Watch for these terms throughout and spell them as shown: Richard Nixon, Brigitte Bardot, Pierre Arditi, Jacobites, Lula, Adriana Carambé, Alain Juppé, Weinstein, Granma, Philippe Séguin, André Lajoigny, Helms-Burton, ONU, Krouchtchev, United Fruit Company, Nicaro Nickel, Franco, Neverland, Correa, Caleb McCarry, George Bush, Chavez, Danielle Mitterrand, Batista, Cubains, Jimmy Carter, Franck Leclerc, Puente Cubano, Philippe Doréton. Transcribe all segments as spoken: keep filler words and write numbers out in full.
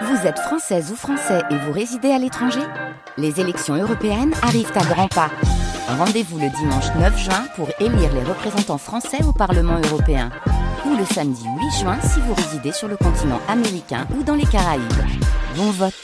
Vous êtes française ou français et vous résidez à l'étranger ? Les élections européennes arrivent à grands pas. Rendez-vous le dimanche neuf juin pour élire les représentants français au Parlement européen. Ou le samedi huit juin si vous résidez sur le continent américain ou dans les Caraïbes. Bon vote !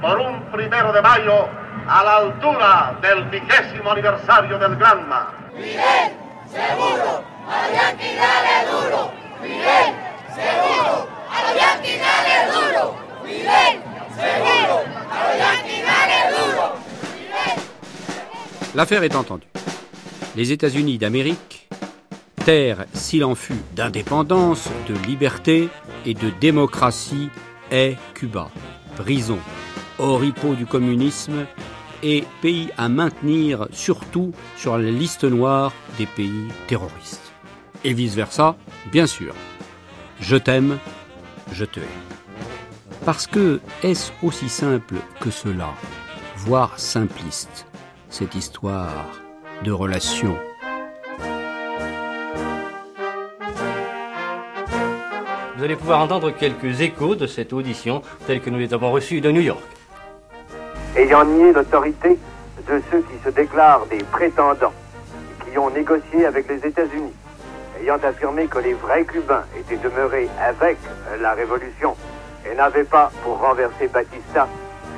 Por un primero de mayo a la altura del vigésimo aniversario del Granma. Fidel, seguro, a los yanquis dale duro. Fidel, seguro, a los yanquis dale duro. Fidel, seguro, a los yanquis dale duro. Fidel, seguro. L'affaire est entendue. Les États-Unis d'Amérique, terre s'il en fut d'indépendance, de liberté et de démocratie, est Cuba, prison, oripeau du communisme et pays à maintenir surtout sur la liste noire des pays terroristes. Et vice-versa, bien sûr. Je t'aime, je te haine. Parce que est-ce aussi simple que cela, voire simpliste, cette histoire de relations ? Vous allez pouvoir entendre quelques échos de cette audition telle que nous les avons reçus de New York. Ayant nié l'autorité de ceux qui se déclarent des prétendants et qui ont négocié avec les États-Unis, ayant affirmé que les vrais Cubains étaient demeurés avec la Révolution et n'avaient pas, pour renverser Batista,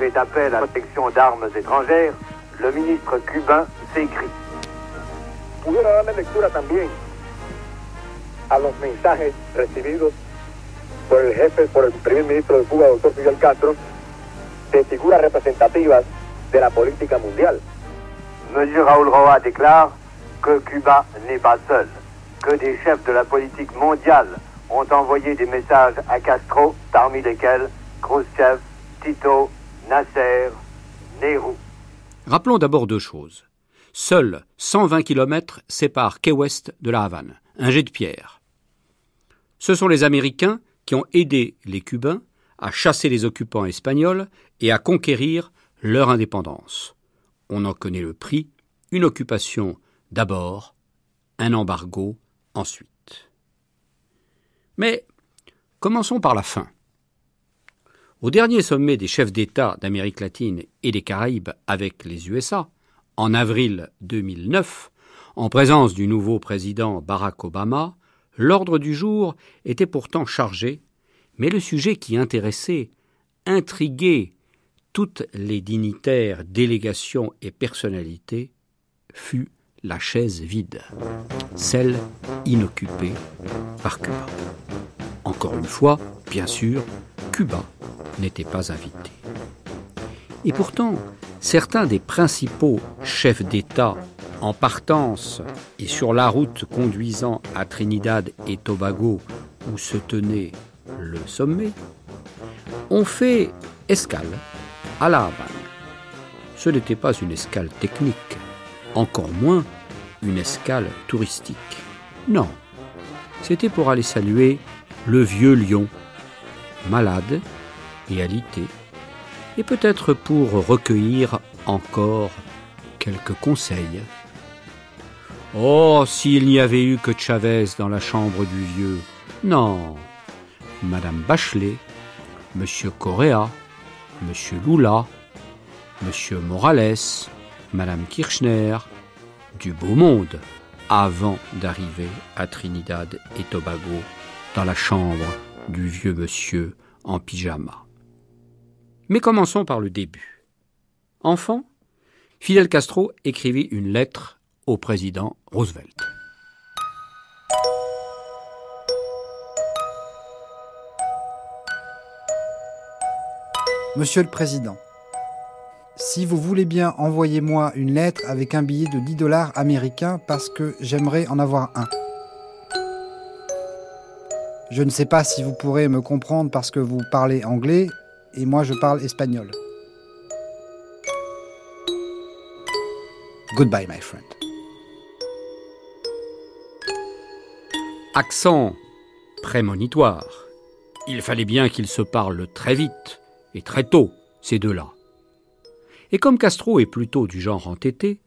fait appel à la protection d'armes étrangères, le ministre cubain s'écrit. Pudiera darle lectura también a los mensajes recibidos por el jefe, por el primer ministro de Cuba, docteur Fidel Castro, des figures représentatives de la politique mondiale. M. Raoul Roa déclare que Cuba n'est pas seul, que des chefs de la politique mondiale ont envoyé des messages à Castro, parmi lesquels Krouchtchev, Tito, Nasser, Nehru. Rappelons d'abord deux choses. Seuls cent vingt kilomètres séparent Key West de la Havane, un jet de pierre. Ce sont les Américains qui ont aidé les Cubains à chasser les occupants espagnols et à conquérir leur indépendance. On en connaît le prix, une occupation d'abord, un embargo ensuite. Mais commençons par la fin. Au dernier sommet des chefs d'État d'Amérique latine et des Caraïbes avec les U S A, en avril deux mille neuf, en présence du nouveau président Barack Obama, l'ordre du jour était pourtant chargé. Mais le sujet qui intéressait, intriguait toutes les dignitaires, délégations et personnalités fut la chaise vide, celle inoccupée par Cuba. Encore une fois, bien sûr, Cuba n'était pas invité. Et pourtant, certains des principaux chefs d'État en partance et sur la route conduisant à Trinidad et Tobago où se tenaient le sommet, on fait escale à La Havane. Ce n'était pas une escale technique, encore moins une escale touristique. Non, c'était pour aller saluer le vieux lion, malade et alité, et peut-être pour recueillir encore quelques conseils. Oh, s'il n'y avait eu que Chavez dans la chambre du vieux, non Madame Bachelet, Monsieur Correa, Monsieur Lula, Monsieur Morales, Madame Kirchner, du beau monde, avant d'arriver à Trinidad et Tobago, dans la chambre du vieux monsieur en pyjama. Mais commençons par le début. Enfant, Fidel Castro écrivit une lettre au président Roosevelt. Monsieur le Président, si vous voulez bien, envoyez-moi une lettre avec un billet de dix dollars américains parce que j'aimerais en avoir un. Je ne sais pas si vous pourrez me comprendre parce que vous parlez anglais et moi je parle espagnol. Goodbye, my friend. Accent prémonitoire. Il fallait bien qu'ils se parlent très vite. Et très tôt, ces deux-là. Et comme Castro est plutôt du genre entêté,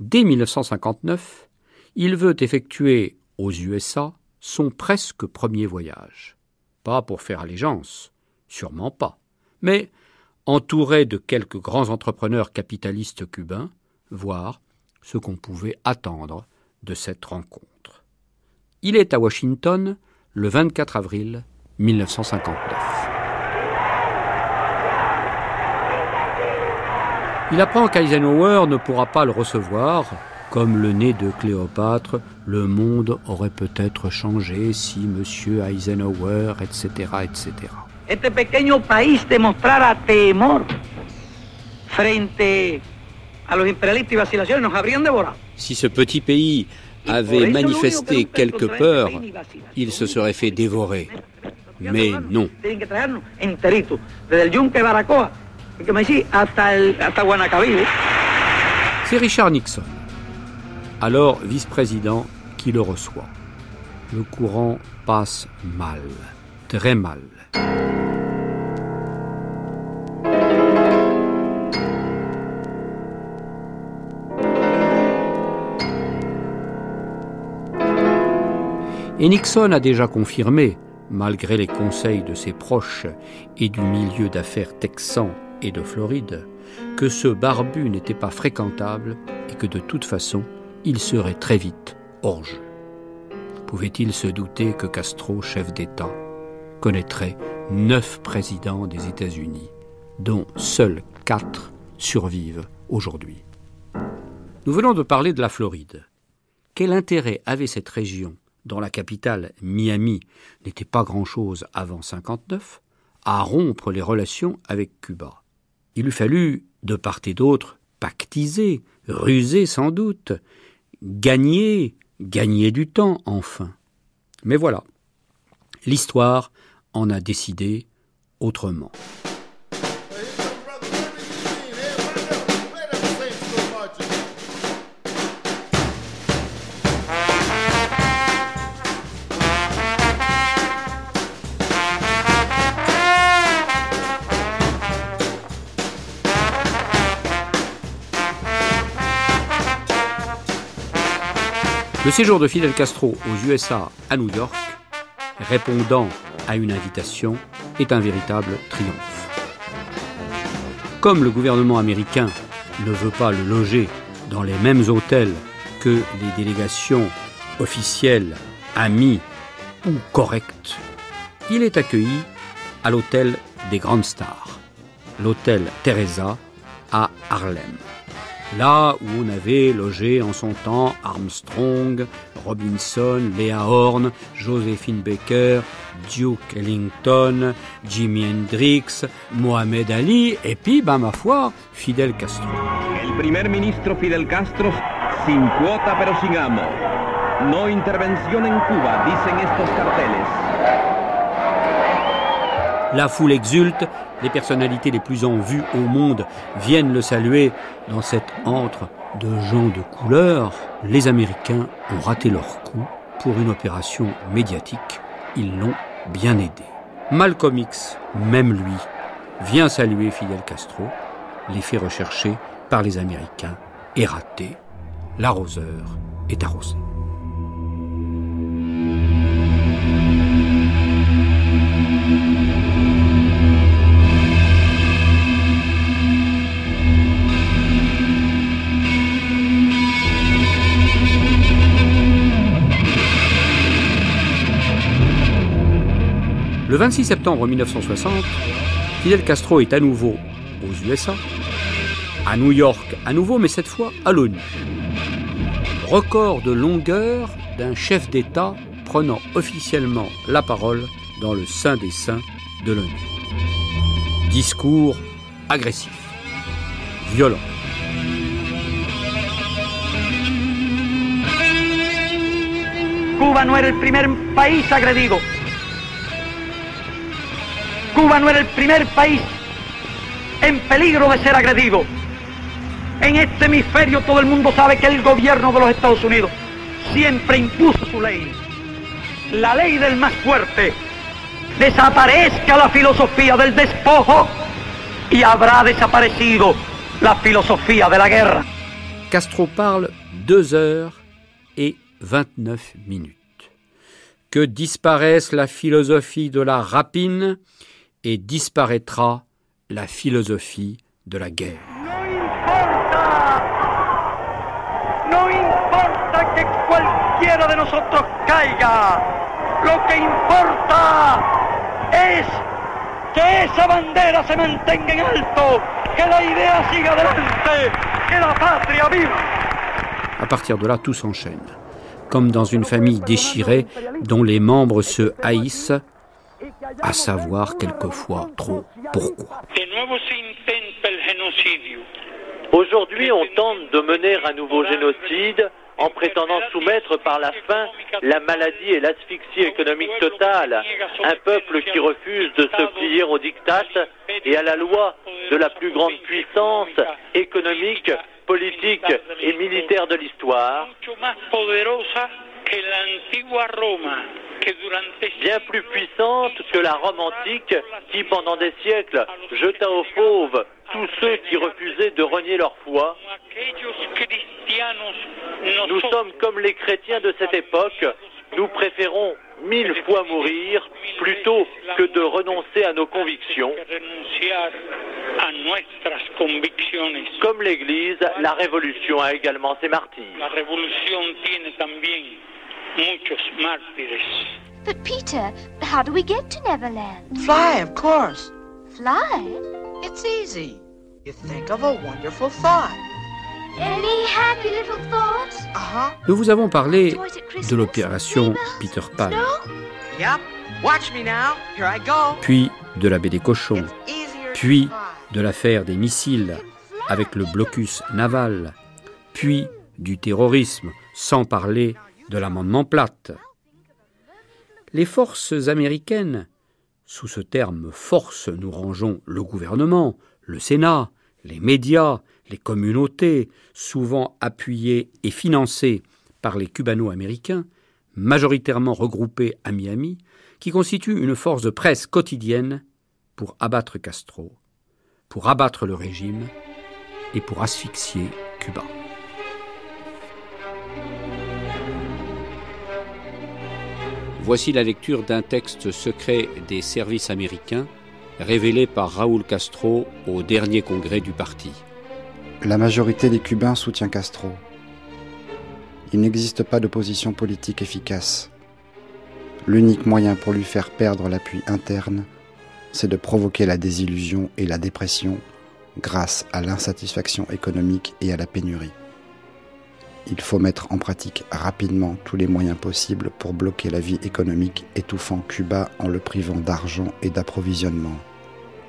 dès mille neuf cent cinquante-neuf, il veut effectuer aux U S A son presque premier voyage. Pas pour faire allégeance, sûrement pas, mais entouré de quelques grands entrepreneurs capitalistes cubains, voir ce qu'on pouvait attendre de cette rencontre. Il est à Washington le vingt-quatre avril mille neuf cent cinquante-neuf. Il apprend qu'Eisenhower ne pourra pas le recevoir. Comme le nez de Cléopâtre, le monde aurait peut-être changé si Monsieur Eisenhower, et cetera, et cetera. Este pequeño país demostrara temor frente a los imperialistas y vacilaciones nos habrían devorado. Si ce petit pays avait manifesté quelque peur, il se serait fait dévorer. Mais non. C'est Richard Nixon, alors vice-président, qui le reçoit. Le courant passe mal, très mal. Et Nixon a déjà confirmé, malgré les conseils de ses proches et du milieu d'affaires texan et de Floride, que ce barbu n'était pas fréquentable et que de toute façon, il serait très vite hors jeu. Pouvait-il se douter que Castro, chef d'État, connaîtrait neuf présidents des États-Unis, dont seuls quatre survivent aujourd'hui? Nous venons de parler de la Floride. Quel intérêt avait cette région, dont la capitale, Miami, n'était pas grand-chose avant mille neuf cent cinquante-neuf, à rompre les relations avec Cuba? Il eût fallu, de part et d'autre, pactiser, ruser sans doute, gagner, gagner du temps, enfin. Mais voilà, l'histoire en a décidé autrement. Le séjour de Fidel Castro aux U S A à New York, répondant à une invitation, est un véritable triomphe. Comme le gouvernement américain ne veut pas le loger dans les mêmes hôtels que les délégations officielles, amies ou correctes, il est accueilli à l'hôtel des grandes stars, l'hôtel Teresa à Harlem. Là où on avait logé en son temps Armstrong, Robinson, Léa Horn, Joséphine Baker, Duke Ellington, Jimi Hendrix, Mohamed Ali et puis, ben ma foi, Fidel Castro. El primer ministro Fidel Castro, sin cuota pero sin amo. No intervención en Cuba, dicen estos carteles. La foule exulte. Les personnalités les plus en vue au monde viennent le saluer dans cette antre de gens de couleur. Les Américains ont raté leur coup pour une opération médiatique. Ils l'ont bien aidé. Malcolm X, même lui, vient saluer Fidel Castro. L'effet recherché par les Américains est raté. L'arroseur est arrosé. Le vingt-six septembre mille neuf cent soixante, Fidel Castro est à nouveau aux U S A, à New York à nouveau, mais cette fois à l'ONU. Record de longueur d'un chef d'État prenant officiellement la parole dans le sein des saints de l'ONU. Discours agressif, violent. Cuba no era el primer país agredido. Cuba no era el primer país en peligro de ser agredido. En este hemisferio todo el mundo sabe que el gobierno de los Estados Unidos siempre impuso su ley, la ley del más fuerte. Desaparezca la filosofía del despojo y habrá desaparecido la filosofía de la guerra. Castro parle deux heures et vingt-neuf minutes. que disparaisse la philosophie de la rapine et disparaîtra la philosophie de la guerre. No importa que cualquiera de nosotros caiga, lo que importa es que esa bandera se mantenga en alto, que la idea siga adelante, que la patria viva. À partir de là, tout s'enchaîne, comme dans une famille déchirée dont les membres se haïssent, à savoir quelquefois trop pourquoi. Aujourd'hui, on tente de mener un nouveau génocide en prétendant soumettre par la faim, la maladie et l'asphyxie économique totale, un peuple qui refuse de se plier au diktat et à la loi de la plus grande puissance économique, politique et militaire de l'histoire, bien plus puissante que la Rome antique qui, pendant des siècles, jeta aux fauves tous ceux qui refusaient de renier leur foi. Nous sommes comme les chrétiens de cette époque, nous préférons mille fois mourir plutôt que de renoncer à nos convictions. Comme l'Église, la Révolution a également ses martyrs. But Peter, how do we get to Neverland? Fly, of course. Fly? It's easy. You think of a wonderful thought. Any happy little thoughts? Uh-huh. Nous vous avons parlé de l'opération Peter Pan. No? Yep. Watch me now. Here I go. Puis de la baie des cochons. Puis de l'affaire des missiles avec le blocus naval. Puis du terrorisme, sans parler de l'amendement plate. Les forces américaines, sous ce terme « force », nous rangeons le gouvernement, le Sénat, les médias, les communautés, souvent appuyées et financées par les cubano-américains, majoritairement regroupés à Miami, qui constituent une force de presse quotidienne pour abattre Castro, pour abattre le régime et pour asphyxier Cuba. Voici la lecture d'un texte secret des services américains, révélé par Raúl Castro au dernier congrès du parti. La majorité des Cubains soutient Castro. Il n'existe pas d'opposition politique efficace. L'unique moyen pour lui faire perdre l'appui interne, c'est de provoquer la désillusion et la dépression grâce à l'insatisfaction économique et à la pénurie. Il faut mettre en pratique rapidement tous les moyens possibles pour bloquer la vie économique, étouffant Cuba en le privant d'argent et d'approvisionnement,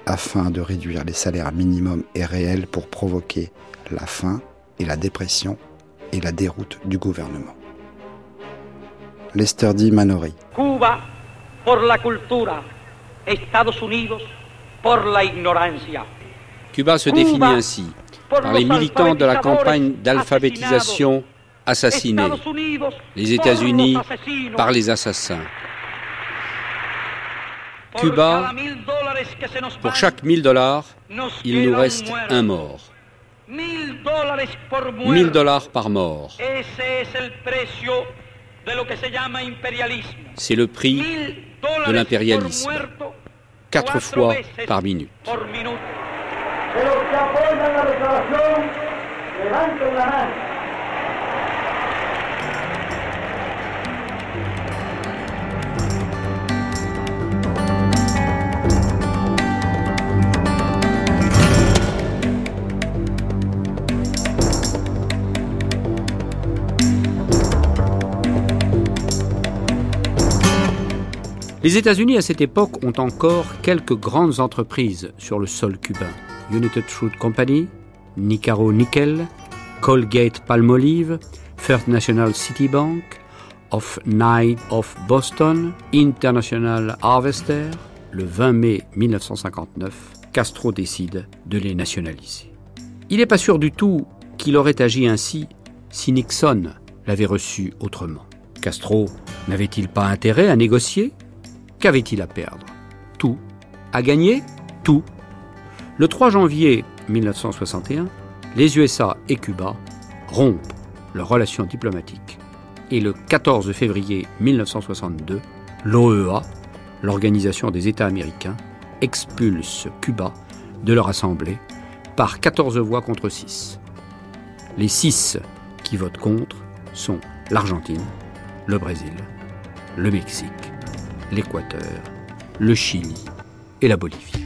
afin de réduire les salaires minimums et réels pour provoquer la faim et la dépression et la déroute du gouvernement. Lester D. Manori. Cuba pour la culture, États-Unis pour la ignorance. Cuba se définit ainsi par les militants de la campagne d'alphabétisation assassinés, les États-Unis par les assassins. Cuba, pour chaque mille dollars, il nous reste un mort. mille dollars par mort. C'est le prix de l'impérialisme, quatre fois par minute. Les États-Unis à cette époque ont encore quelques grandes entreprises sur le sol cubain. United Fruit Company, Nicaro Nickel, Colgate-Palmolive, First National City Bank, Of Night of Boston, International Harvester. Le vingt mai mille neuf cent cinquante-neuf, Castro décide de les nationaliser. Il n'est pas sûr du tout qu'il aurait agi ainsi si Nixon l'avait reçu autrement. Castro n'avait-il pas intérêt à négocier? Qu'avait-il à perdre? Tout. À gagner? Tout. Le trois janvier mille neuf cent soixante et un, les U S A et Cuba rompent leurs relations diplomatiques et le quatorze février mille neuf cent soixante-deux, l'O E A, l'Organisation des États américains, expulse Cuba de leur assemblée par quatorze voix contre six. Les six qui votent contre sont l'Argentine, le Brésil, le Mexique, l'Équateur, le Chili et la Bolivie.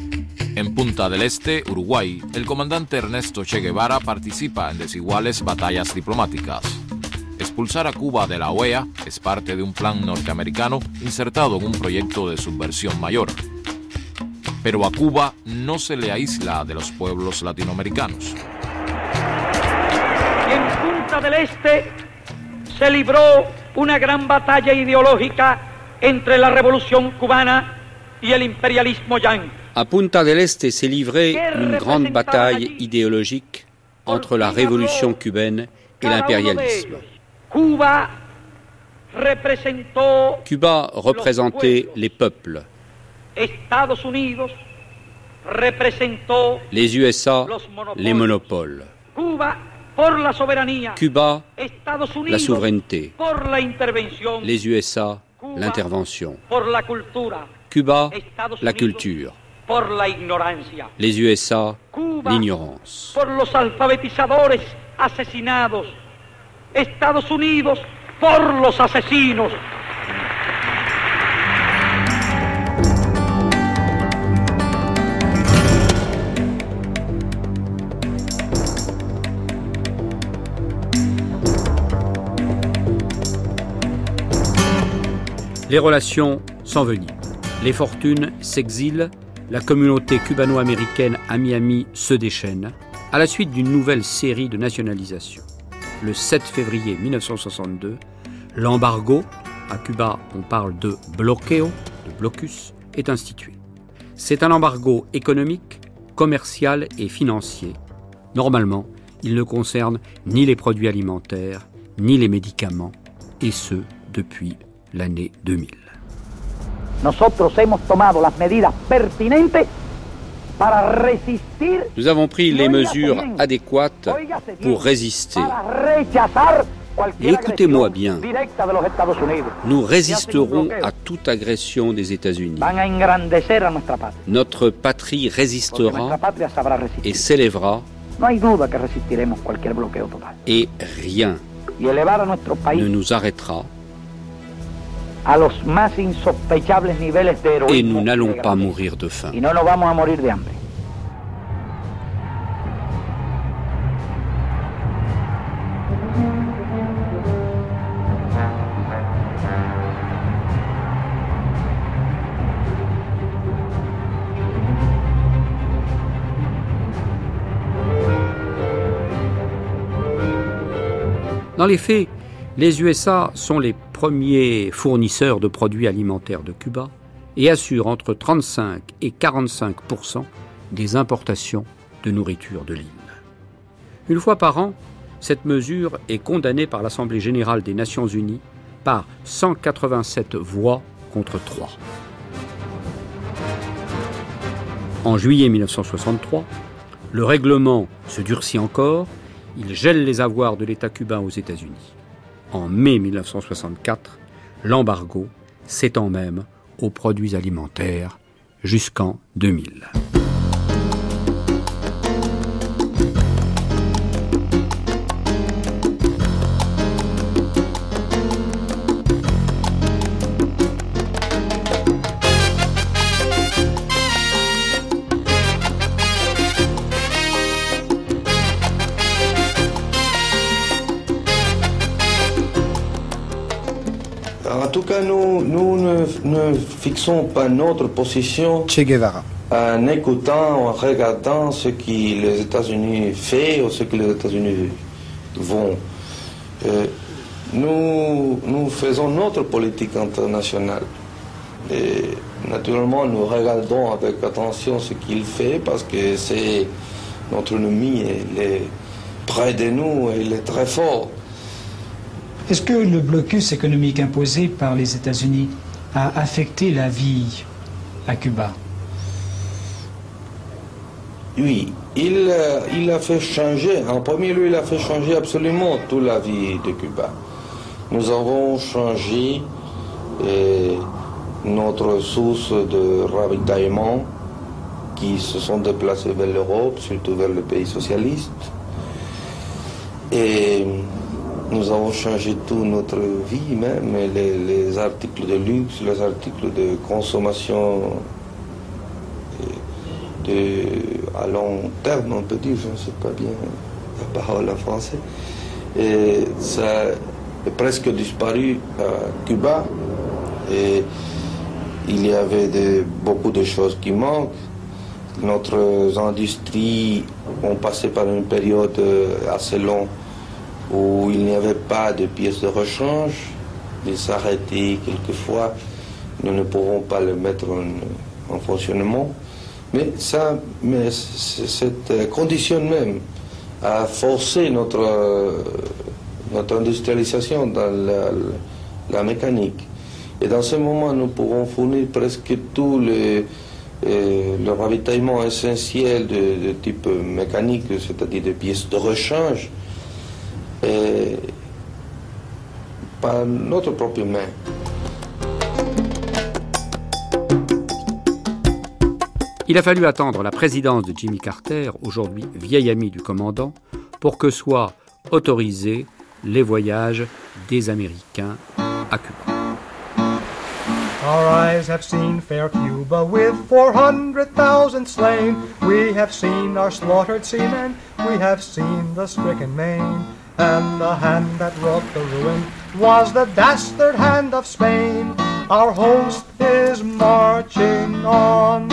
En Punta del Este, Uruguay, el comandante Ernesto Che Guevara participa en desiguales batallas diplomáticas. Expulsar a Cuba de la O E A es parte de un plan norteamericano insertado en un proyecto de subversión mayor. Pero a Cuba no se le aísla de los pueblos latinoamericanos. En Punta del Este se libró una gran batalla ideológica entre la revolución cubana y el imperialismo yanqui. À Punta del Este s'est livrée une grande bataille idéologique entre la révolution cubaine et l'impérialisme. Cuba représentait les peuples. Les U S A, les monopoles. Cuba, la souveraineté. Les U S A, l'intervention. Cuba, la culture. Les U S A, l'ignorance. Les relations s'enveniment. Les fortunes s'exilent. La communauté cubano-américaine à Miami se déchaîne à la suite d'une nouvelle série de nationalisations. Le sept février mille neuf cent soixante-deux, l'embargo, à Cuba on parle de bloqueo, de blocus, est institué. C'est un embargo économique, commercial et financier. Normalement, il ne concerne ni les produits alimentaires, ni les médicaments, et ce depuis l'année deux mille. Nous avons pris les mesures adéquates pour résister. Et écoutez-moi bien, nous résisterons à toute agression des États-Unis. Notre patrie résistera et s'élèvera et rien ne nous arrêtera. Et nous n'allons pas mourir de faim. Dans les faits, les U S A sont les premiers fournisseurs de produits alimentaires de Cuba et assurent entre trente-cinq et quarante-cinq pour cent des importations de nourriture de l'île. Une fois par an, cette mesure est condamnée par l'Assemblée générale des Nations unies par cent quatre-vingt-sept voix contre trois. En juillet mille neuf cent soixante-trois, le règlement se durcit encore, il gèle les avoirs de l'État cubain aux États-Unis. En mai mille neuf cent soixante-quatre, l'embargo s'étend même aux produits alimentaires jusqu'en deux mille. Nous, nous ne, ne fixons pas notre position Che Guevara. En écoutant, en regardant ce que les États-Unis font ou ce que les États-Unis vont. Euh, nous, nous faisons notre politique internationale. Et naturellement, nous regardons avec attention ce qu'ils font parce que c'est notre ennemi, il est près de nous et il est très fort. Est-ce que le blocus économique imposé par les États-Unis a affecté la vie à Cuba? Oui, il, il a fait changer, en premier lieu, il a fait changer absolument toute la vie de Cuba. Nous avons changé et notre source de ravitaillement qui se sont déplacés vers l'Europe, surtout vers les pays socialistes. Et nous avons changé toute notre vie, même les, les articles de luxe, les articles de consommation de, de, à long terme, on peut dire, je ne sais pas bien la parole en français. Et ça est presque disparu à Cuba. Et il y avait de, beaucoup de choses qui manquent. Notre industrie ont passé par une période assez longue où il n'y avait pas de pièces de rechange. Ils s'arrêtaient quelquefois. Nous ne pouvons pas les mettre en, en fonctionnement. Mais ça, mais cette condition même a forcé notre, notre industrialisation dans la, la mécanique. Et dans ce moment, nous pourrons fournir presque tous les... Et le ravitaillement essentiel de, de type mécanique, c'est-à-dire des pièces de rechange, et par notre propre main. Il a fallu attendre la présidence de Jimmy Carter, aujourd'hui vieil ami du commandant, pour que soient autorisés les voyages des Américains à Cuba. Our eyes have seen fair Cuba with four hundred thousand slain. We have seen our slaughtered seamen, we have seen the stricken main. And the hand that wrought the ruin was the dastard hand of Spain. Our host is marching on.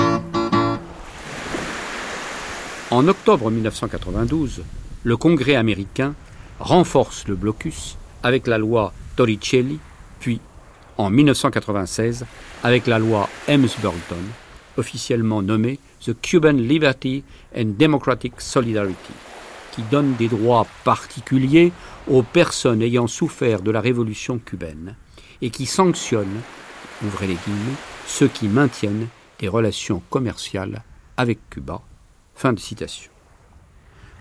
En octobre mille neuf cent quatre-vingt-douze, le Congrès américain renforce le blocus avec la loi Torricelli, puis en mille neuf cent quatre-vingt-seize, avec la loi Helms-Burton, officiellement nommée « The Cuban Liberty and Democratic Solidarity », qui donne des droits particuliers aux personnes ayant souffert de la révolution cubaine et qui sanctionne, ouvrez les guillemets, ceux qui maintiennent des relations commerciales avec Cuba. Fin de citation.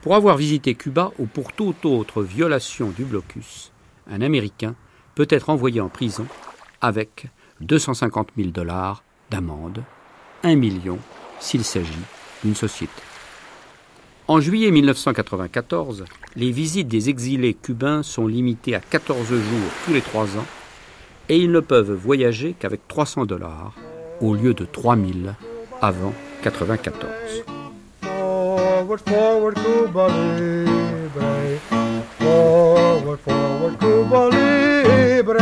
Pour avoir visité Cuba ou pour toute autre violation du blocus, un Américain peut être envoyé en prison avec deux cent cinquante mille dollars d'amende, un million s'il s'agit d'une société. En juillet mille neuf cent quatre-vingt-quatorze, les visites des exilés cubains sont limitées à quatorze jours tous les trois ans et ils ne peuvent voyager qu'avec trois cents dollars au lieu de trois mille avant mille neuf cent quatre-vingt-quatorze. Forward, forward, Cuba libre. Forward, forward, Cuba libre.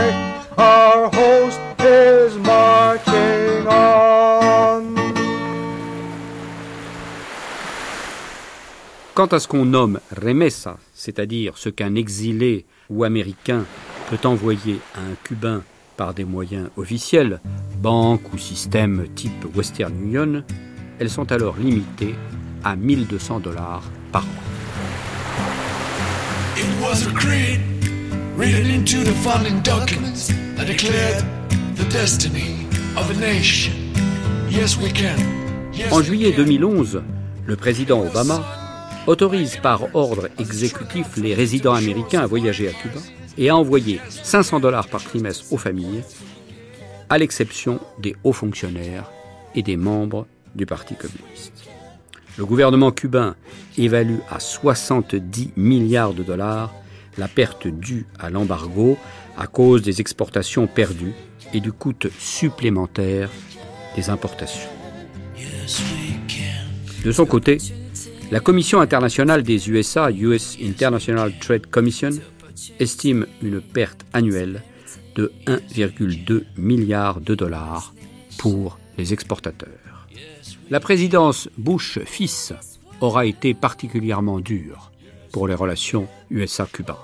Our host is marching on. Quant à ce qu'on nomme remessa, c'est-à-dire ce qu'un exilé ou américain peut envoyer à un Cubain par des moyens officiels, banque ou système type Western Union, elles sont alors limitées à mille deux cents dollars par an. It was a creed. Reading into the founding documents that declared the destiny of a nation. Yes, we can. Yes, en juillet deux mille onze, le président Obama autorise par ordre exécutif les résidents américains à voyager à Cuba et à envoyer cinq cents dollars par trimestre aux familles, à l'exception des hauts fonctionnaires et des membres du Parti communiste. Le gouvernement cubain évalue à soixante-dix milliards de dollars la perte due à l'embargo à cause des exportations perdues et du coût supplémentaire des importations. De son côté, la Commission internationale des U S A, U S International Trade Commission, estime une perte annuelle de un virgule deux milliard de dollars pour les exportateurs. La présidence Bush-Fils aura été particulièrement dure pour les relations U S A-Cuba.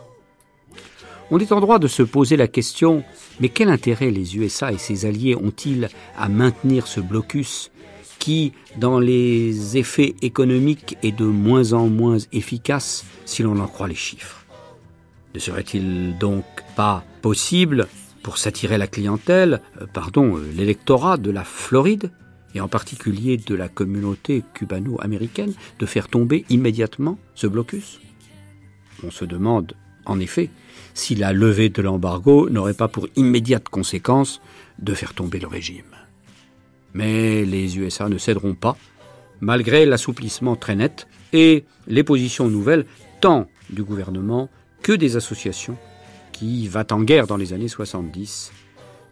On est en droit de se poser la question, mais quel intérêt les U S A et ses alliés ont-ils à maintenir ce blocus qui, dans les effets économiques, est de moins en moins efficace si l'on en croit les chiffres? Ne serait-il donc pas possible, pour s'attirer la clientèle, euh, pardon, l'électorat de la Floride, et en particulier de la communauté cubano-américaine, de faire tomber immédiatement ce blocus ? On se demande En effet, si la levée de l'embargo n'aurait pas pour immédiate conséquence de faire tomber le régime. Mais les U S A ne céderont pas, malgré l'assouplissement très net et les positions nouvelles tant du gouvernement que des associations qui, va-t-en-guerre dans les années soixante-dix,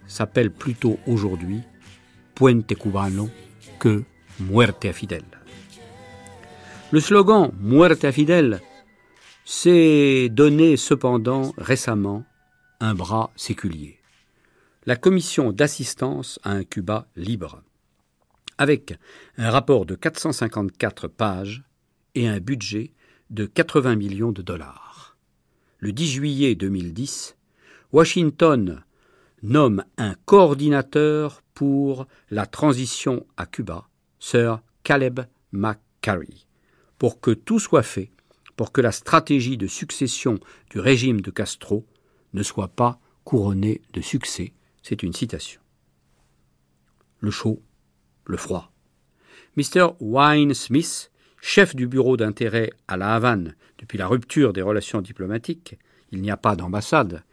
s'appellent plutôt aujourd'hui « Puente Cubano » que « Muerte a Fidel ». Le slogan « Muerte a Fidel » s'est donné cependant récemment un bras séculier. La commission d'assistance à un Cuba libre, avec un rapport de quatre cent cinquante-quatre pages et un budget de quatre-vingts millions de dollars. Le dix juillet deux mille dix, Washington nomme un coordinateur pour la transition à Cuba, Sir Caleb McCarry, pour que tout soit fait pour que la stratégie de succession du régime de Castro ne soit pas couronnée de succès. C'est une citation. Le chaud, le froid. mister Wine Smith, chef du bureau d'intérêt à La Havane depuis la rupture des relations diplomatiques, il n'y a pas d'ambassade,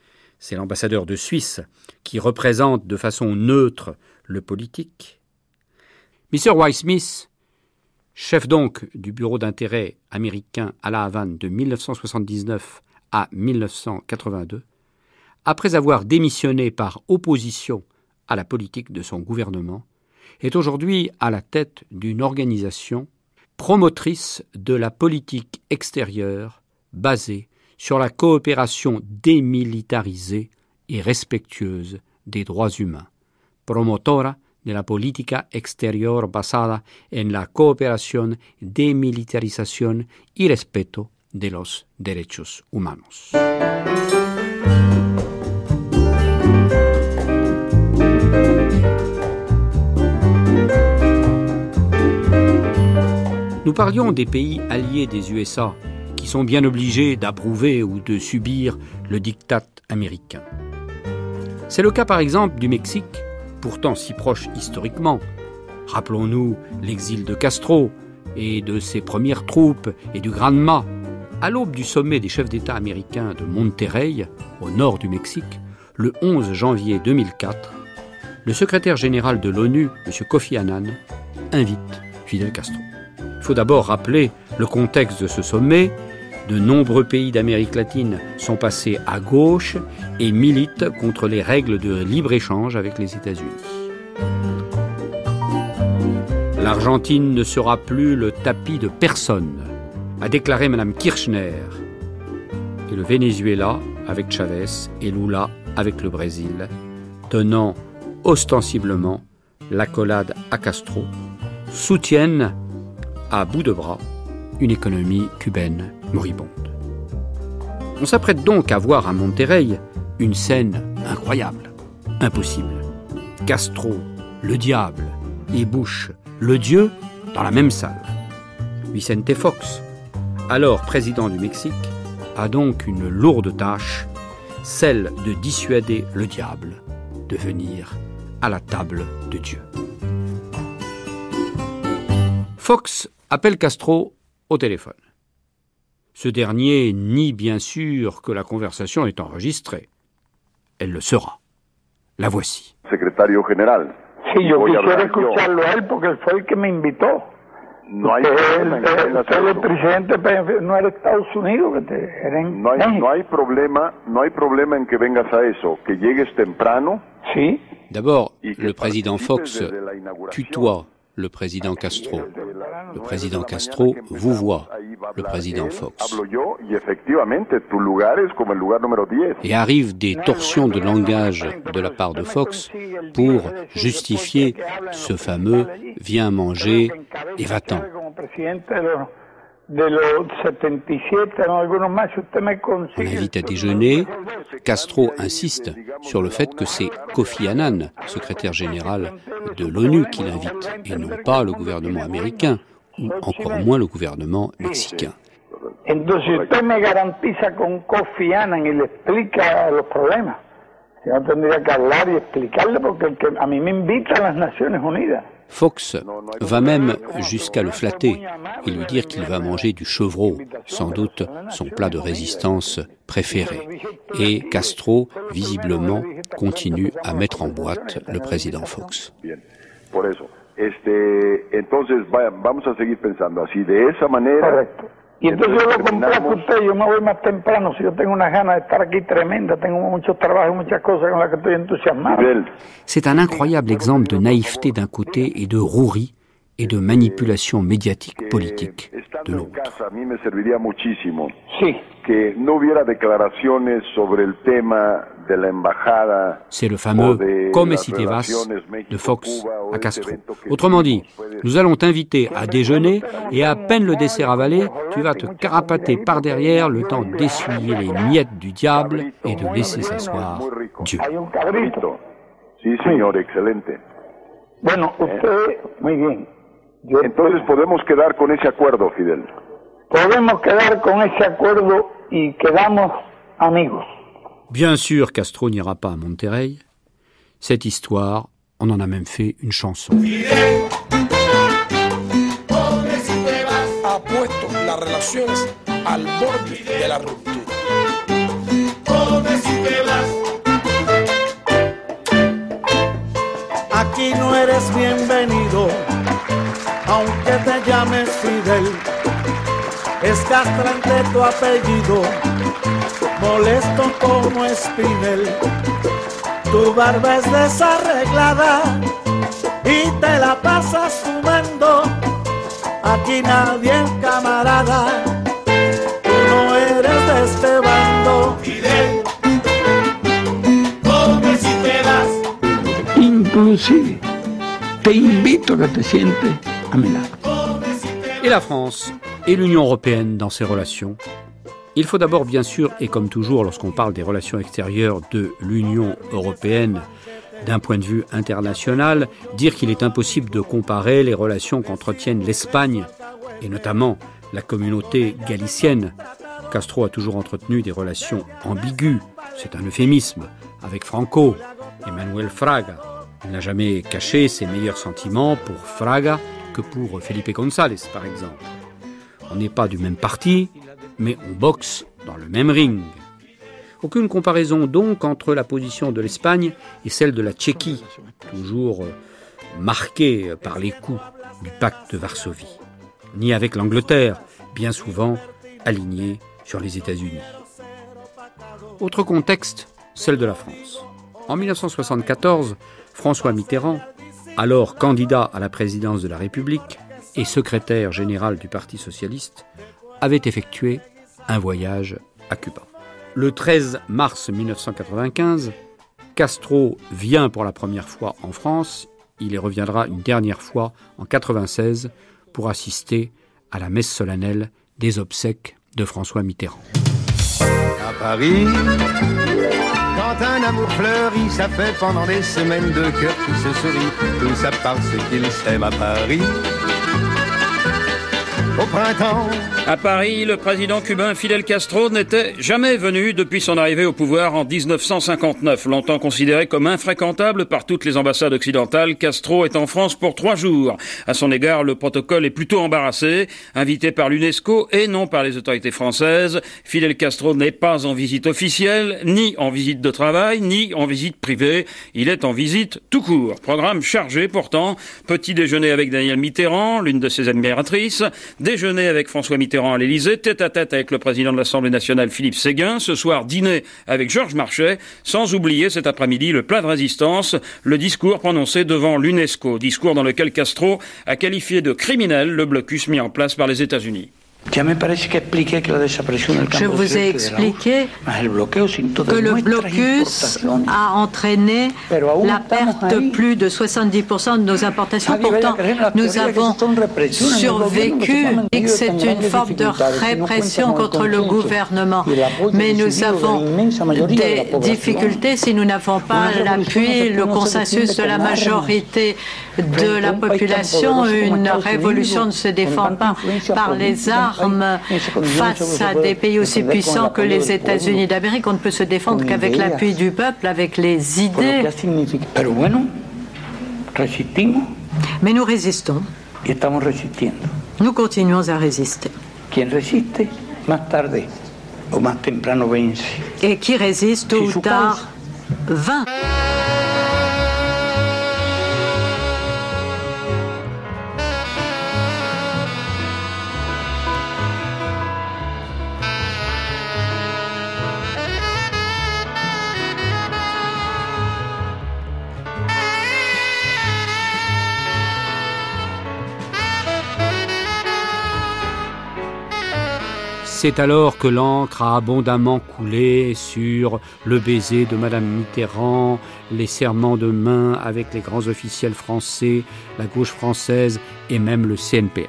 c'est l'ambassadeur de Suisse qui représente de façon neutre le politique. mister Wine Smith, chef donc du bureau d'intérêt américain à La Havane de mille neuf cent soixante-dix-neuf à mille neuf cent quatre-vingt-deux, après avoir démissionné par opposition à la politique de son gouvernement, est aujourd'hui à la tête d'une organisation promotrice de la politique extérieure basée sur la coopération démilitarisée et respectueuse des droits humains, promotora de la política exterior basada en la cooperación, demilitarización y respeto de los derechos humanos. Nous parlions des pays alliés des U S A qui sont bien obligés d'approuver ou de subir le diktat américain. C'est le cas par exemple du Mexique, pourtant si proche historiquement. Rappelons-nous l'exil de Castro et de ses premières troupes et du Granma. À l'aube du sommet des chefs d'État américains de Monterrey, au nord du Mexique, le onze janvier deux mille quatre, le secrétaire général de l'ONU, M. Kofi Annan, invite Fidel Castro. Il faut d'abord rappeler le contexte de ce sommet. De nombreux pays d'Amérique latine sont passés à gauche et militent contre les règles de libre-échange avec les États-Unis. L'Argentine ne sera plus le tapis de personne, a déclaré Mme Kirchner. Et le Venezuela avec Chavez et Lula avec le Brésil, tenant ostensiblement l'accolade à Castro, soutiennent à bout de bras une économie cubaine moribonde. On s'apprête donc à voir à Monterrey une scène incroyable, impossible. Castro, le diable, et Bush, le dieu, dans la même salle. Vicente Fox, alors président du Mexique, a donc une lourde tâche, celle de dissuader le diable de venir à la table de Dieu. Fox appelle Castro au téléphone. Ce dernier nie bien sûr que la conversation est enregistrée. Elle le sera. La voici. Secrétaire général. Si yo quisiera escucharlo a él porque él fue el que me invitó. No hay presidente no era Estados Unidos que te no hay no hay problema, no hay problema en que vengas a eso, que llegues temprano. Si. D'abord, le président Fox tutoie le président Castro. Le président Castro vous voit, le président Fox. Et arrivent des torsions de langage de la part de Fox pour justifier ce fameux « viens manger et va-t'en ». On l'invite à déjeuner. Castro insiste sur le fait que c'est Kofi Annan, secrétaire général de l'ONU, qui l'invite, et non pas le gouvernement américain, ou encore moins le gouvernement mexicain. Yo tendría que hablar y explicarle porque el que a mí me invitan las Naciones Unidas. Fox va même jusqu'à le flatter et lui dire qu'il va manger du chevreau, sans doute son plat de résistance préféré. Et Castro, visiblement, continue à mettre en boîte le président Fox. Y entonces yo lo complazo a usted, yo me voy más temprano, si yo tengo unas ganas de estar aquí tremenda, tengo muchos trabajos, muchas cosas con las que estoy entusiasmado. C'est un incroyable exemple de naïveté d'un côté et de rouerie et de manipulation médiatique politique de l'autre. C'est le fameux « Come si te vas » de Fox à Castro. Autrement dit, nous allons t'inviter à déjeuner et à peine le dessert avalé, tu vas te carapater par derrière le temps d'essuyer les miettes du diable et de laisser s'asseoir Dieu. Si, señor, excelente. Bueno, usted, muy bien. Yo, entonces podemos quedar con ese acuerdo, Fidel. Podemos quedar con ese acuerdo y quedamos amigos. Bien sûr, Castro n'ira pas à Monterrey. Cette histoire, on en a même fait une chanson. Fidel, donde si te vas, ha puesto las relaciones al borde de la ruptura. Donde si te vas. Aquí no eres bienvenido, aunque te llames Fidel. Es castrante tu apellido, molesto como Espinel. Tu barba es desarreglada y te la pasas fumando. Aquí nadie es camarada, tú no eres de este bando. Fidel, ¿dónde si te vas? Inclusive, te invito que te sientes à mes lacs. Et la France et l'Union européenne dans ses relations. Il faut d'abord, bien sûr, et comme toujours lorsqu'on parle des relations extérieures de l'Union européenne d'un point de vue international, dire qu'il est impossible de comparer les relations qu'entretiennent l'Espagne et notamment la communauté galicienne. Castro a toujours entretenu des relations ambiguës, c'est un euphémisme, avec Franco, Emmanuel Fraga. Il n'a jamais caché ses meilleurs sentiments pour Fraga que pour Felipe González, par exemple. On n'est pas du même parti, mais on boxe dans le même ring. Aucune comparaison donc entre la position de l'Espagne et celle de la Tchéquie, toujours marquée par les coups du pacte de Varsovie. Ni avec l'Angleterre, bien souvent alignée sur les États-Unis. Autre contexte, celle de la France. En dix-neuf cent soixante-quatorze, François Mitterrand, alors candidat à la présidence de la République et secrétaire général du Parti socialiste, avait effectué un voyage à Cuba. Le treize mars mille neuf cent quatre-vingt-quinze, Castro vient pour la première fois en France. Il y reviendra une dernière fois en mille neuf cent quatre-vingt-seize pour assister à la messe solennelle des obsèques de François Mitterrand. À Paris, quand un amour fleurit, ça fait pendant des semaines de cœur qui se sourit, tout ça parce qu'il s'aime à Paris. Au printemps. À Paris, le président cubain Fidel Castro n'était jamais venu depuis son arrivée au pouvoir en dix-neuf cent cinquante-neuf. Longtemps considéré comme infréquentable par toutes les ambassades occidentales, Castro est en France pour trois jours. À son égard, le protocole est plutôt embarrassé. Invité par l'UNESCO et non par les autorités françaises, Fidel Castro n'est pas en visite officielle, ni en visite de travail, ni en visite privée. Il est en visite tout court. Programme chargé pourtant. Petit déjeuner avec Danielle Mitterrand, l'une de ses admiratrices. Déjeuner avec François Mitterrand à l'Élysée, tête-à-tête avec le président de l'Assemblée nationale Philippe Séguin, ce soir dîner avec Georges Marchais, sans oublier cet après-midi le plat de résistance, le discours prononcé devant l'UNESCO, discours dans lequel Castro a qualifié de criminel le blocus mis en place par les États-Unis. Je vous ai expliqué que le blocus a entraîné la perte de plus de soixante-dix pour cent de nos importations. Pourtant, nous avons survécu et que c'est une forme de répression contre le gouvernement. Mais nous avons des difficultés si nous n'avons pas l'appui, le consensus de la majorité de la population. Une révolution ne se défend pas par les armes, armes face à des pays aussi puissants que les États-Unis d'Amérique. On ne peut se défendre qu'avec l'appui du peuple, avec les idées. Mais nous résistons. Nous continuons à résister. Et qui résiste tôt ou tard vingt. C'est alors que l'encre a abondamment coulé sur le baiser de Madame Mitterrand, les serments de main avec les grands officiels français, la gauche française et même le C N P F.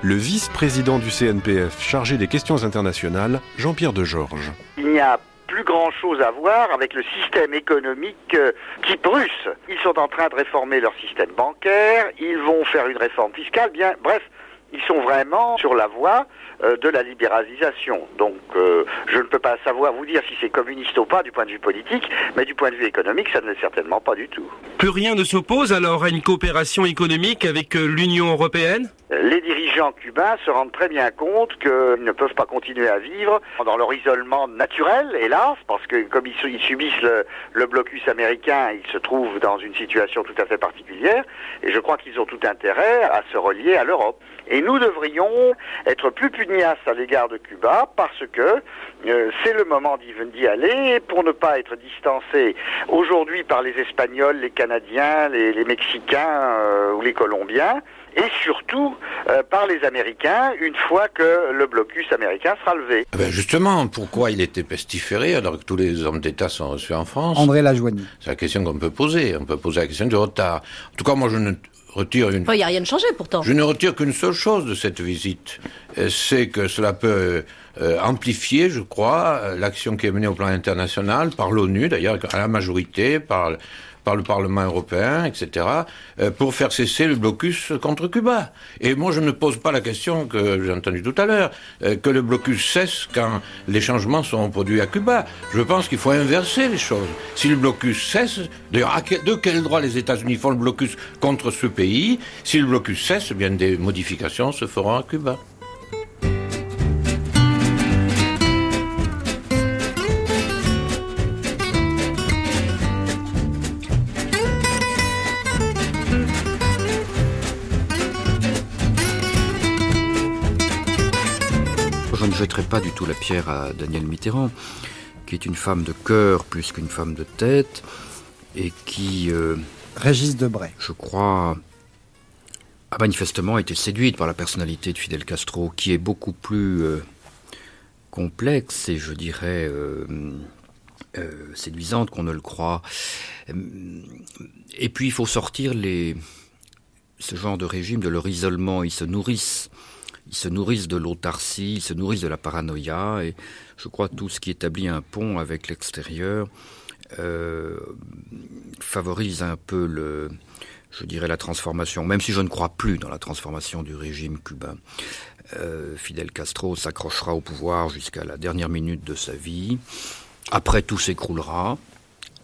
Le vice-président du C N P F chargé des questions internationales, Jean-Pierre Degeorges. Il n'y a plus grand-chose à voir avec le système économique type russe. Ils sont en train de réformer leur système bancaire, ils vont faire une réforme fiscale, bien, bref, ils sont vraiment sur la voie euh, de la libéralisation. Donc euh, je ne peux pas savoir vous dire si c'est communiste ou pas du point de vue politique, mais du point de vue économique, ça ne l'est certainement pas du tout. Plus rien ne s'oppose alors à une coopération économique avec l'Union européenne ? Les dirigeants cubains se rendent très bien compte qu'ils ne peuvent pas continuer à vivre dans leur isolement naturel, hélas, parce que comme ils subissent le, le blocus américain, ils se trouvent dans une situation tout à fait particulière, et je crois qu'ils ont tout intérêt à se relier à l'Europe. Et nous devrions être plus pugnaces à l'égard de Cuba parce que euh, c'est le moment d'y aller pour ne pas être distancés aujourd'hui par les Espagnols, les Canadiens, les, les Mexicains euh, ou les Colombiens et surtout euh, par les Américains une fois que le blocus américain sera levé. Ben justement, pourquoi il était pestiféré alors que tous les hommes d'État sont reçus en France ? André Lajoigny. C'est la question qu'on peut poser. On peut poser la question du retard. En tout cas, moi je ne... Une... Enfin, il n'y a rien de changé pourtant. Je ne retire qu'une seule chose de cette visite, c'est que cela peut euh, amplifier, je crois, l'action qui est menée au plan international, par l'ONU d'ailleurs, à la majorité, par, par le Parlement européen, et cetera, euh, pour faire cesser le blocus contre Cuba. Et moi, je ne pose pas la question que j'ai entendue tout à l'heure, euh, que le blocus cesse quand les changements sont produits à Cuba. Je pense qu'il faut inverser les choses. Si le blocus cesse, d'ailleurs, que, de quel droit les États-Unis font le blocus contre ce pays ? Si le blocus cesse, bien des modifications se feront à Cuba. Je ne jetterai pas du tout la pierre à Danielle Mitterrand, qui est une femme de cœur plus qu'une femme de tête, et qui... Euh, Régis Debray. Je crois... a manifestement été séduite par la personnalité de Fidel Castro, qui est beaucoup plus euh, complexe et, je dirais, euh, euh, séduisante qu'on ne le croit. Et puis, il faut sortir les, ce genre de régime de leur isolement. Ils se nourrissent. Ils se nourrissent de l'autarcie, ils se nourrissent de la paranoïa. Et je crois tout ce qui établit un pont avec l'extérieur euh, favorise un peu le... je dirais la transformation, même si je ne crois plus dans la transformation du régime cubain. Euh, Fidel Castro s'accrochera au pouvoir jusqu'à la dernière minute de sa vie. Après, tout s'écroulera.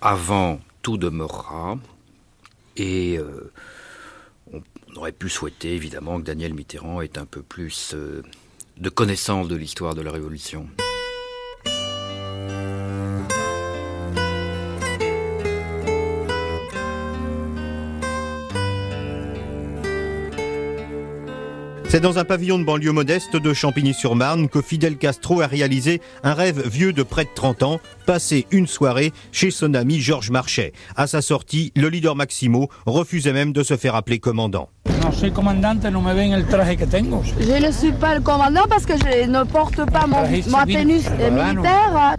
Avant, tout demeurera. Et euh, on, on aurait pu souhaiter, évidemment, que Danielle Mitterrand ait un peu plus euh, de connaissance de l'histoire de la Révolution. C'est dans un pavillon de banlieue modeste de Champigny-sur-Marne que Fidel Castro a réalisé un rêve vieux de près de trente ans, passer une soirée chez son ami Georges Marchais. À sa sortie, le leader Maximo refusait même de se faire appeler commandant. Je ne suis pas le commandant parce que je ne porte pas mon, mon tenue militaire.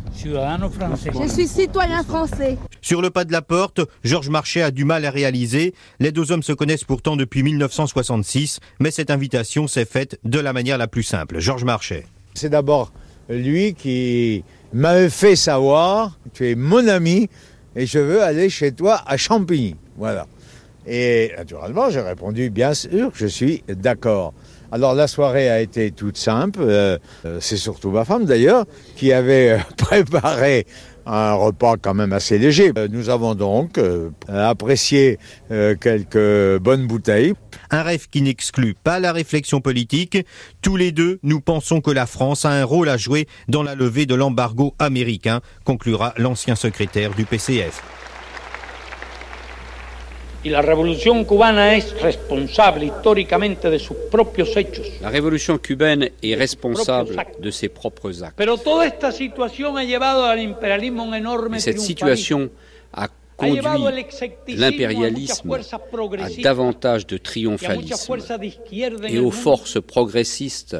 Je suis citoyen français. Sur le pas de la porte, Georges Marchais a du mal à réaliser. Les deux hommes se connaissent pourtant depuis dix-neuf cent soixante-six, mais cette invitation s'est faite de la manière la plus simple. Georges Marchais. C'est d'abord lui qui m'a fait savoir, tu es mon ami et je veux aller chez toi à Champigny. Voilà. Et naturellement, j'ai répondu, bien sûr, je suis d'accord. Alors la soirée a été toute simple, euh, c'est surtout ma femme d'ailleurs qui avait préparé un repas quand même assez léger. Nous avons donc euh, apprécié euh, quelques bonnes bouteilles. Un rêve qui n'exclut pas la réflexion politique. Tous les deux, nous pensons que la France a un rôle à jouer dans la levée de l'embargo américain, conclura l'ancien secrétaire du P C F. Y la révolution cubana est responsable historiquement de sus propios hechos. La révolution cubaine est responsable de ses propres actes. Mais cette situation a conduit l'impérialisme à davantage de triomphalisme et aux forces progressistes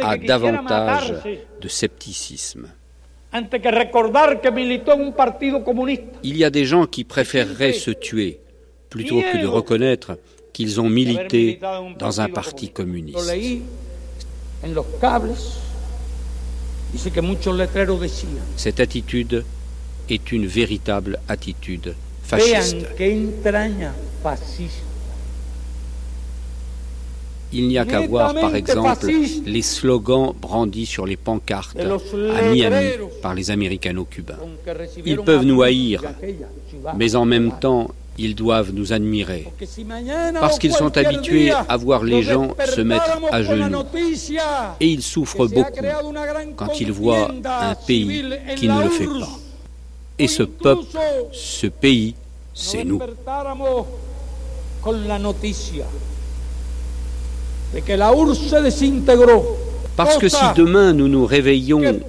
à davantage de scepticisme. Il y a des gens qui préféreraient se tuer plutôt que de reconnaître qu'ils ont milité dans un parti communiste. Cette attitude est une véritable attitude fasciste. Il n'y a qu'à voir, par exemple, les slogans brandis sur les pancartes à Miami par les américano-cubains. Ils peuvent nous haïr, mais en même temps, ils doivent nous admirer, parce qu'ils sont habitués à voir les gens se mettre à genoux. Et ils souffrent beaucoup quand ils voient un pays qui ne le fait pas. Et ce peuple, ce pays, c'est nous. Parce que si demain nous nous réveillons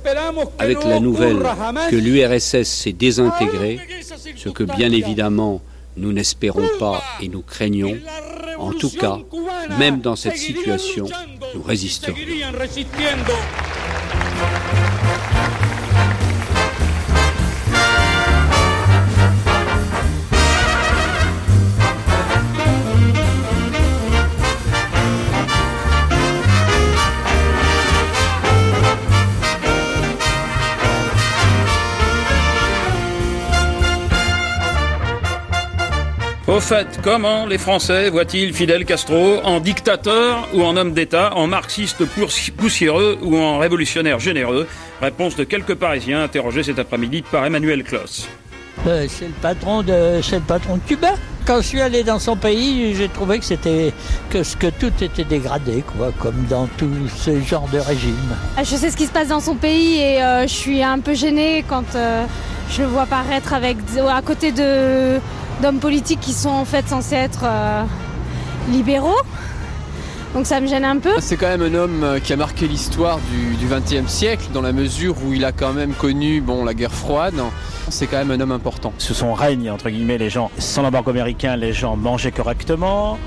avec la nouvelle que l'U R S S s'est désintégrée, ce que bien évidemment nous n'espérons pas et nous craignons, en tout cas, même dans cette situation, nous résisterons. Au fait, comment les Français voient-ils Fidel Castro, en dictateur ou en homme d'État, en marxiste poussiéreux ou en révolutionnaire généreux? Réponse de quelques Parisiens interrogés cet après-midi par Emmanuel Clos. Euh, c'est le patron de, c'est le patron de Cuba. Quand je suis allé dans son pays, j'ai trouvé que c'était que, que tout était dégradé, quoi, comme dans tout ce genre de régime. Je sais ce qui se passe dans son pays et euh, je suis un peu gênée quand euh, je le vois paraître avec à côté de d'hommes politiques qui sont en fait censés être euh, libéraux, donc ça me gêne un peu. C'est quand même un homme qui a marqué l'histoire du XXe siècle, dans la mesure où il a quand même connu bon, la guerre froide. C'est quand même un homme important. Sous son règne, entre guillemets, les gens, sans l'embargo américain, les gens mangeaient correctement,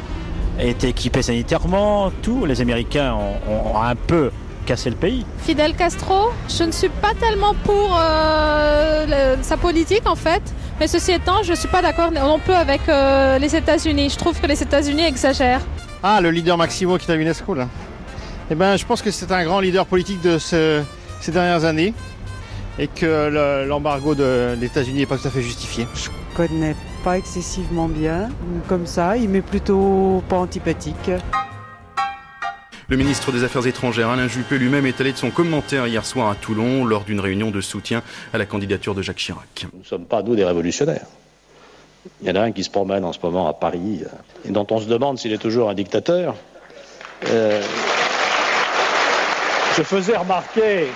étaient équipés sanitairement, tout. Les Américains ont, ont un peu casser le pays. Fidel Castro, je ne suis pas tellement pour euh, le, sa politique en fait, mais ceci étant, je ne suis pas d'accord non plus avec euh, les États-Unis. Je trouve que les États-Unis exagèrent. Ah, le leader Maximo qui est à l'UNESCO là. Eh ben, je pense que c'est un grand leader politique de ce, ces dernières années et que le, l'embargo de, des États-Unis n'est pas tout à fait justifié. Je connais pas excessivement bien, comme ça, il m'est plutôt pas antipathique. Le ministre des Affaires étrangères, Alain Juppé, lui-même est allé de son commentaire hier soir à Toulon lors d'une réunion de soutien à la candidature de Jacques Chirac. Nous ne sommes pas, nous, des révolutionnaires. Il y en a un qui se promène en ce moment à Paris et dont on se demande s'il est toujours un dictateur. Euh... Je faisais remarquer...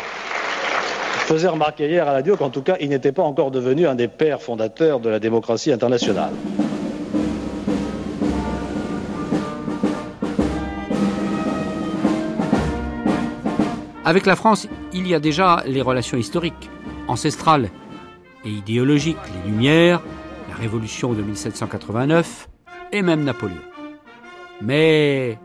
Je faisais remarquer hier à la radio qu'en tout cas, il n'était pas encore devenu un des pères fondateurs de la démocratie internationale. Avec la France, il y a déjà les relations historiques, ancestrales et idéologiques, les Lumières, la Révolution de dix-sept cent quatre-vingt-neuf et même Napoléon. Mais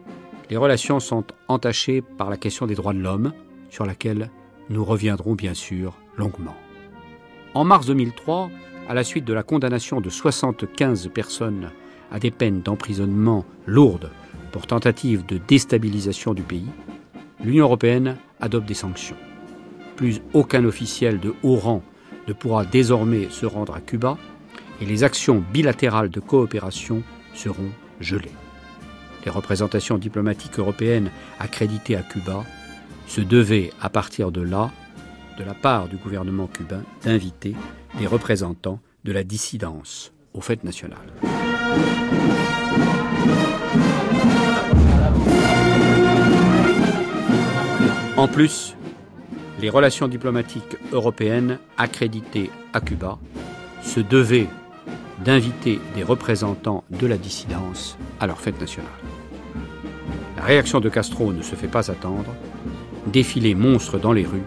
les relations sont entachées par la question des droits de l'homme, sur laquelle nous reviendrons bien sûr longuement. En mars deux mille trois, à la suite de la condamnation de soixante-quinze personnes à des peines d'emprisonnement lourdes pour tentative de déstabilisation du pays, l'Union européenne adopte des sanctions. Plus aucun officiel de haut rang ne pourra désormais se rendre à Cuba et les actions bilatérales de coopération seront gelées. les représentations diplomatiques européennes accréditées à Cuba, se devaient, à partir de là, de la part du gouvernement cubain, d'inviter des représentants de la dissidence aux fêtes nationales. En plus, les relations diplomatiques européennes accréditées à Cuba se devaient d'inviter des représentants de la dissidence à leur fête nationale. La réaction de Castro ne se fait pas attendre, défilé monstre dans les rues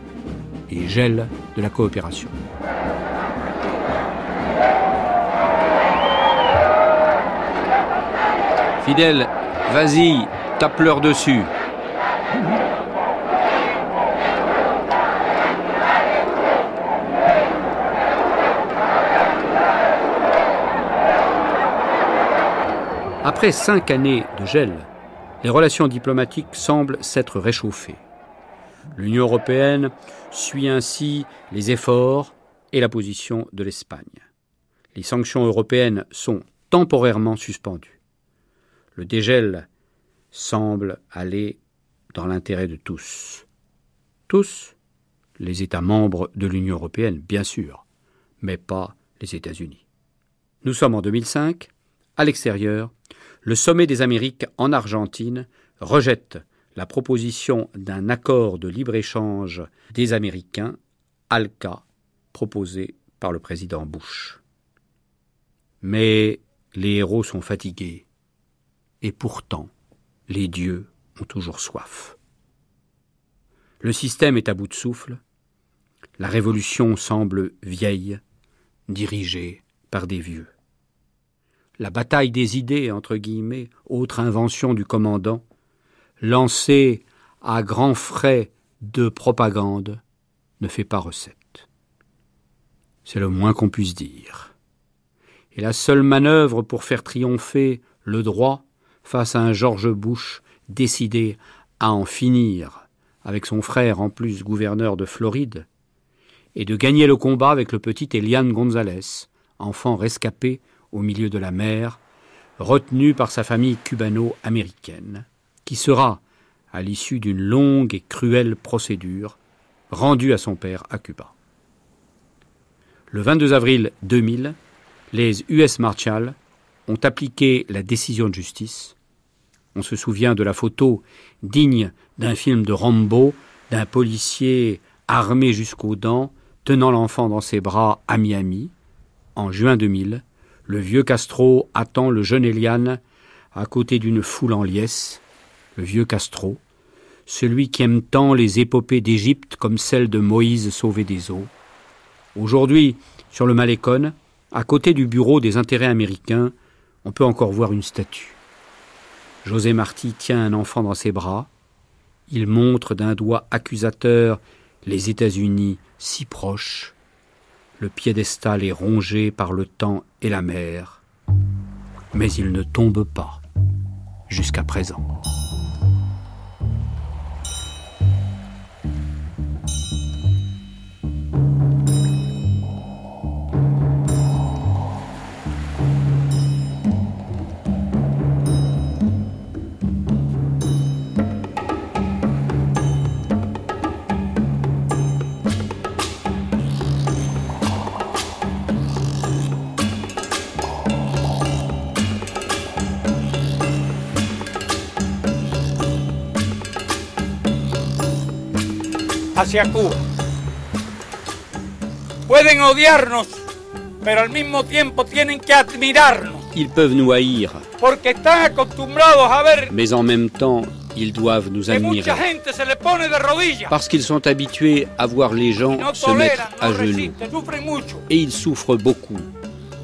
et gel de la coopération. Fidel, vas-y, tape leur dessus. Après cinq années de gel, les relations diplomatiques semblent s'être réchauffées. L'Union européenne suit ainsi les efforts et la position de l'Espagne. Les sanctions européennes sont temporairement suspendues. Le dégel semble aller dans l'intérêt de tous. Tous, les États membres de l'Union européenne, bien sûr, mais pas les États-Unis. Nous sommes en deux mille cinq, à l'extérieur, le sommet des Amériques en Argentine rejette la proposition d'un accord de libre-échange des Américains, ALCA, proposé par le président Bush. Mais les héros sont fatigués, et pourtant, les dieux ont toujours soif. Le système est à bout de souffle, la révolution semble vieille, dirigée par des vieux. La bataille des idées, entre guillemets, autre invention du commandant, lancée à grands frais de propagande, ne fait pas recette. C'est le moins qu'on puisse dire. Et la seule manœuvre pour faire triompher le droit face à un George Bush décidé à en finir avec son frère, en plus gouverneur de Floride, et de gagner le combat avec le petit Elian Gonzalez, enfant rescapé au milieu de la mer, retenu par sa famille cubano-américaine, qui sera, à l'issue d'une longue et cruelle procédure, rendu à son père à Cuba. Le vingt-deux avril deux mille, les U S Marshals ont appliqué la décision de justice. On se souvient de la photo digne d'un film de Rambo, d'un policier armé jusqu'aux dents, tenant l'enfant dans ses bras à Miami. En juin deux mille, le vieux Castro attend le jeune Elian à côté d'une foule en liesse. Le vieux Castro, celui qui aime tant les épopées d'Égypte comme celle de Moïse sauvé des eaux. Aujourd'hui, sur le Malécon, à côté du bureau des intérêts américains, on peut encore voir une statue. José Marty tient un enfant dans ses bras. Il montre d'un doigt accusateur les États-Unis si proches. Le piédestal est rongé par le temps et la mer. Mais il ne tombe pas jusqu'à présent. Hacia Cuba. Pueden odiarnos, pero al mismo tiempo tienen que admirarnos. Ils peuvent nous haïr. Porque están acostumbrados a ver. Mais en même temps, ils doivent nous admirer. Mucha gente se le pone de rodillas. Parce qu'ils sont habitués à voir les gens no se tolera, mettre à no genoux. Resiste, Et ils souffrent beaucoup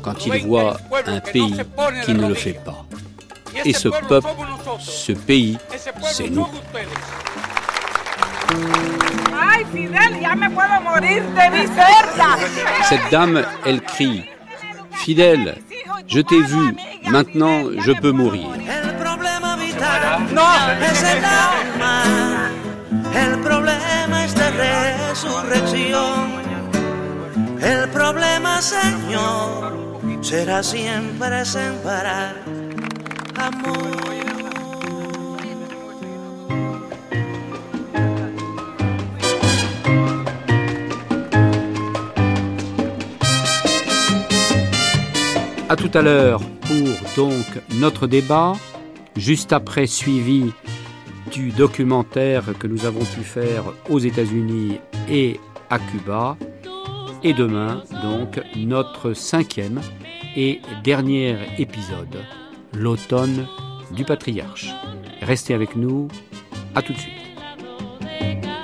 quand ils voient un pays no qui ne le fait pas. Et, Et ce peuple, ce pays, c'est nous. Cette dame, elle crie « Fidel, je t'ai vu, maintenant je peux mourir. » À tout à l'heure pour donc notre débat, juste après suivi du documentaire que nous avons pu faire aux États-Unis et à Cuba. Et demain, donc, notre cinquième et dernier épisode, l'automne du patriarche. Restez avec nous, à tout de suite.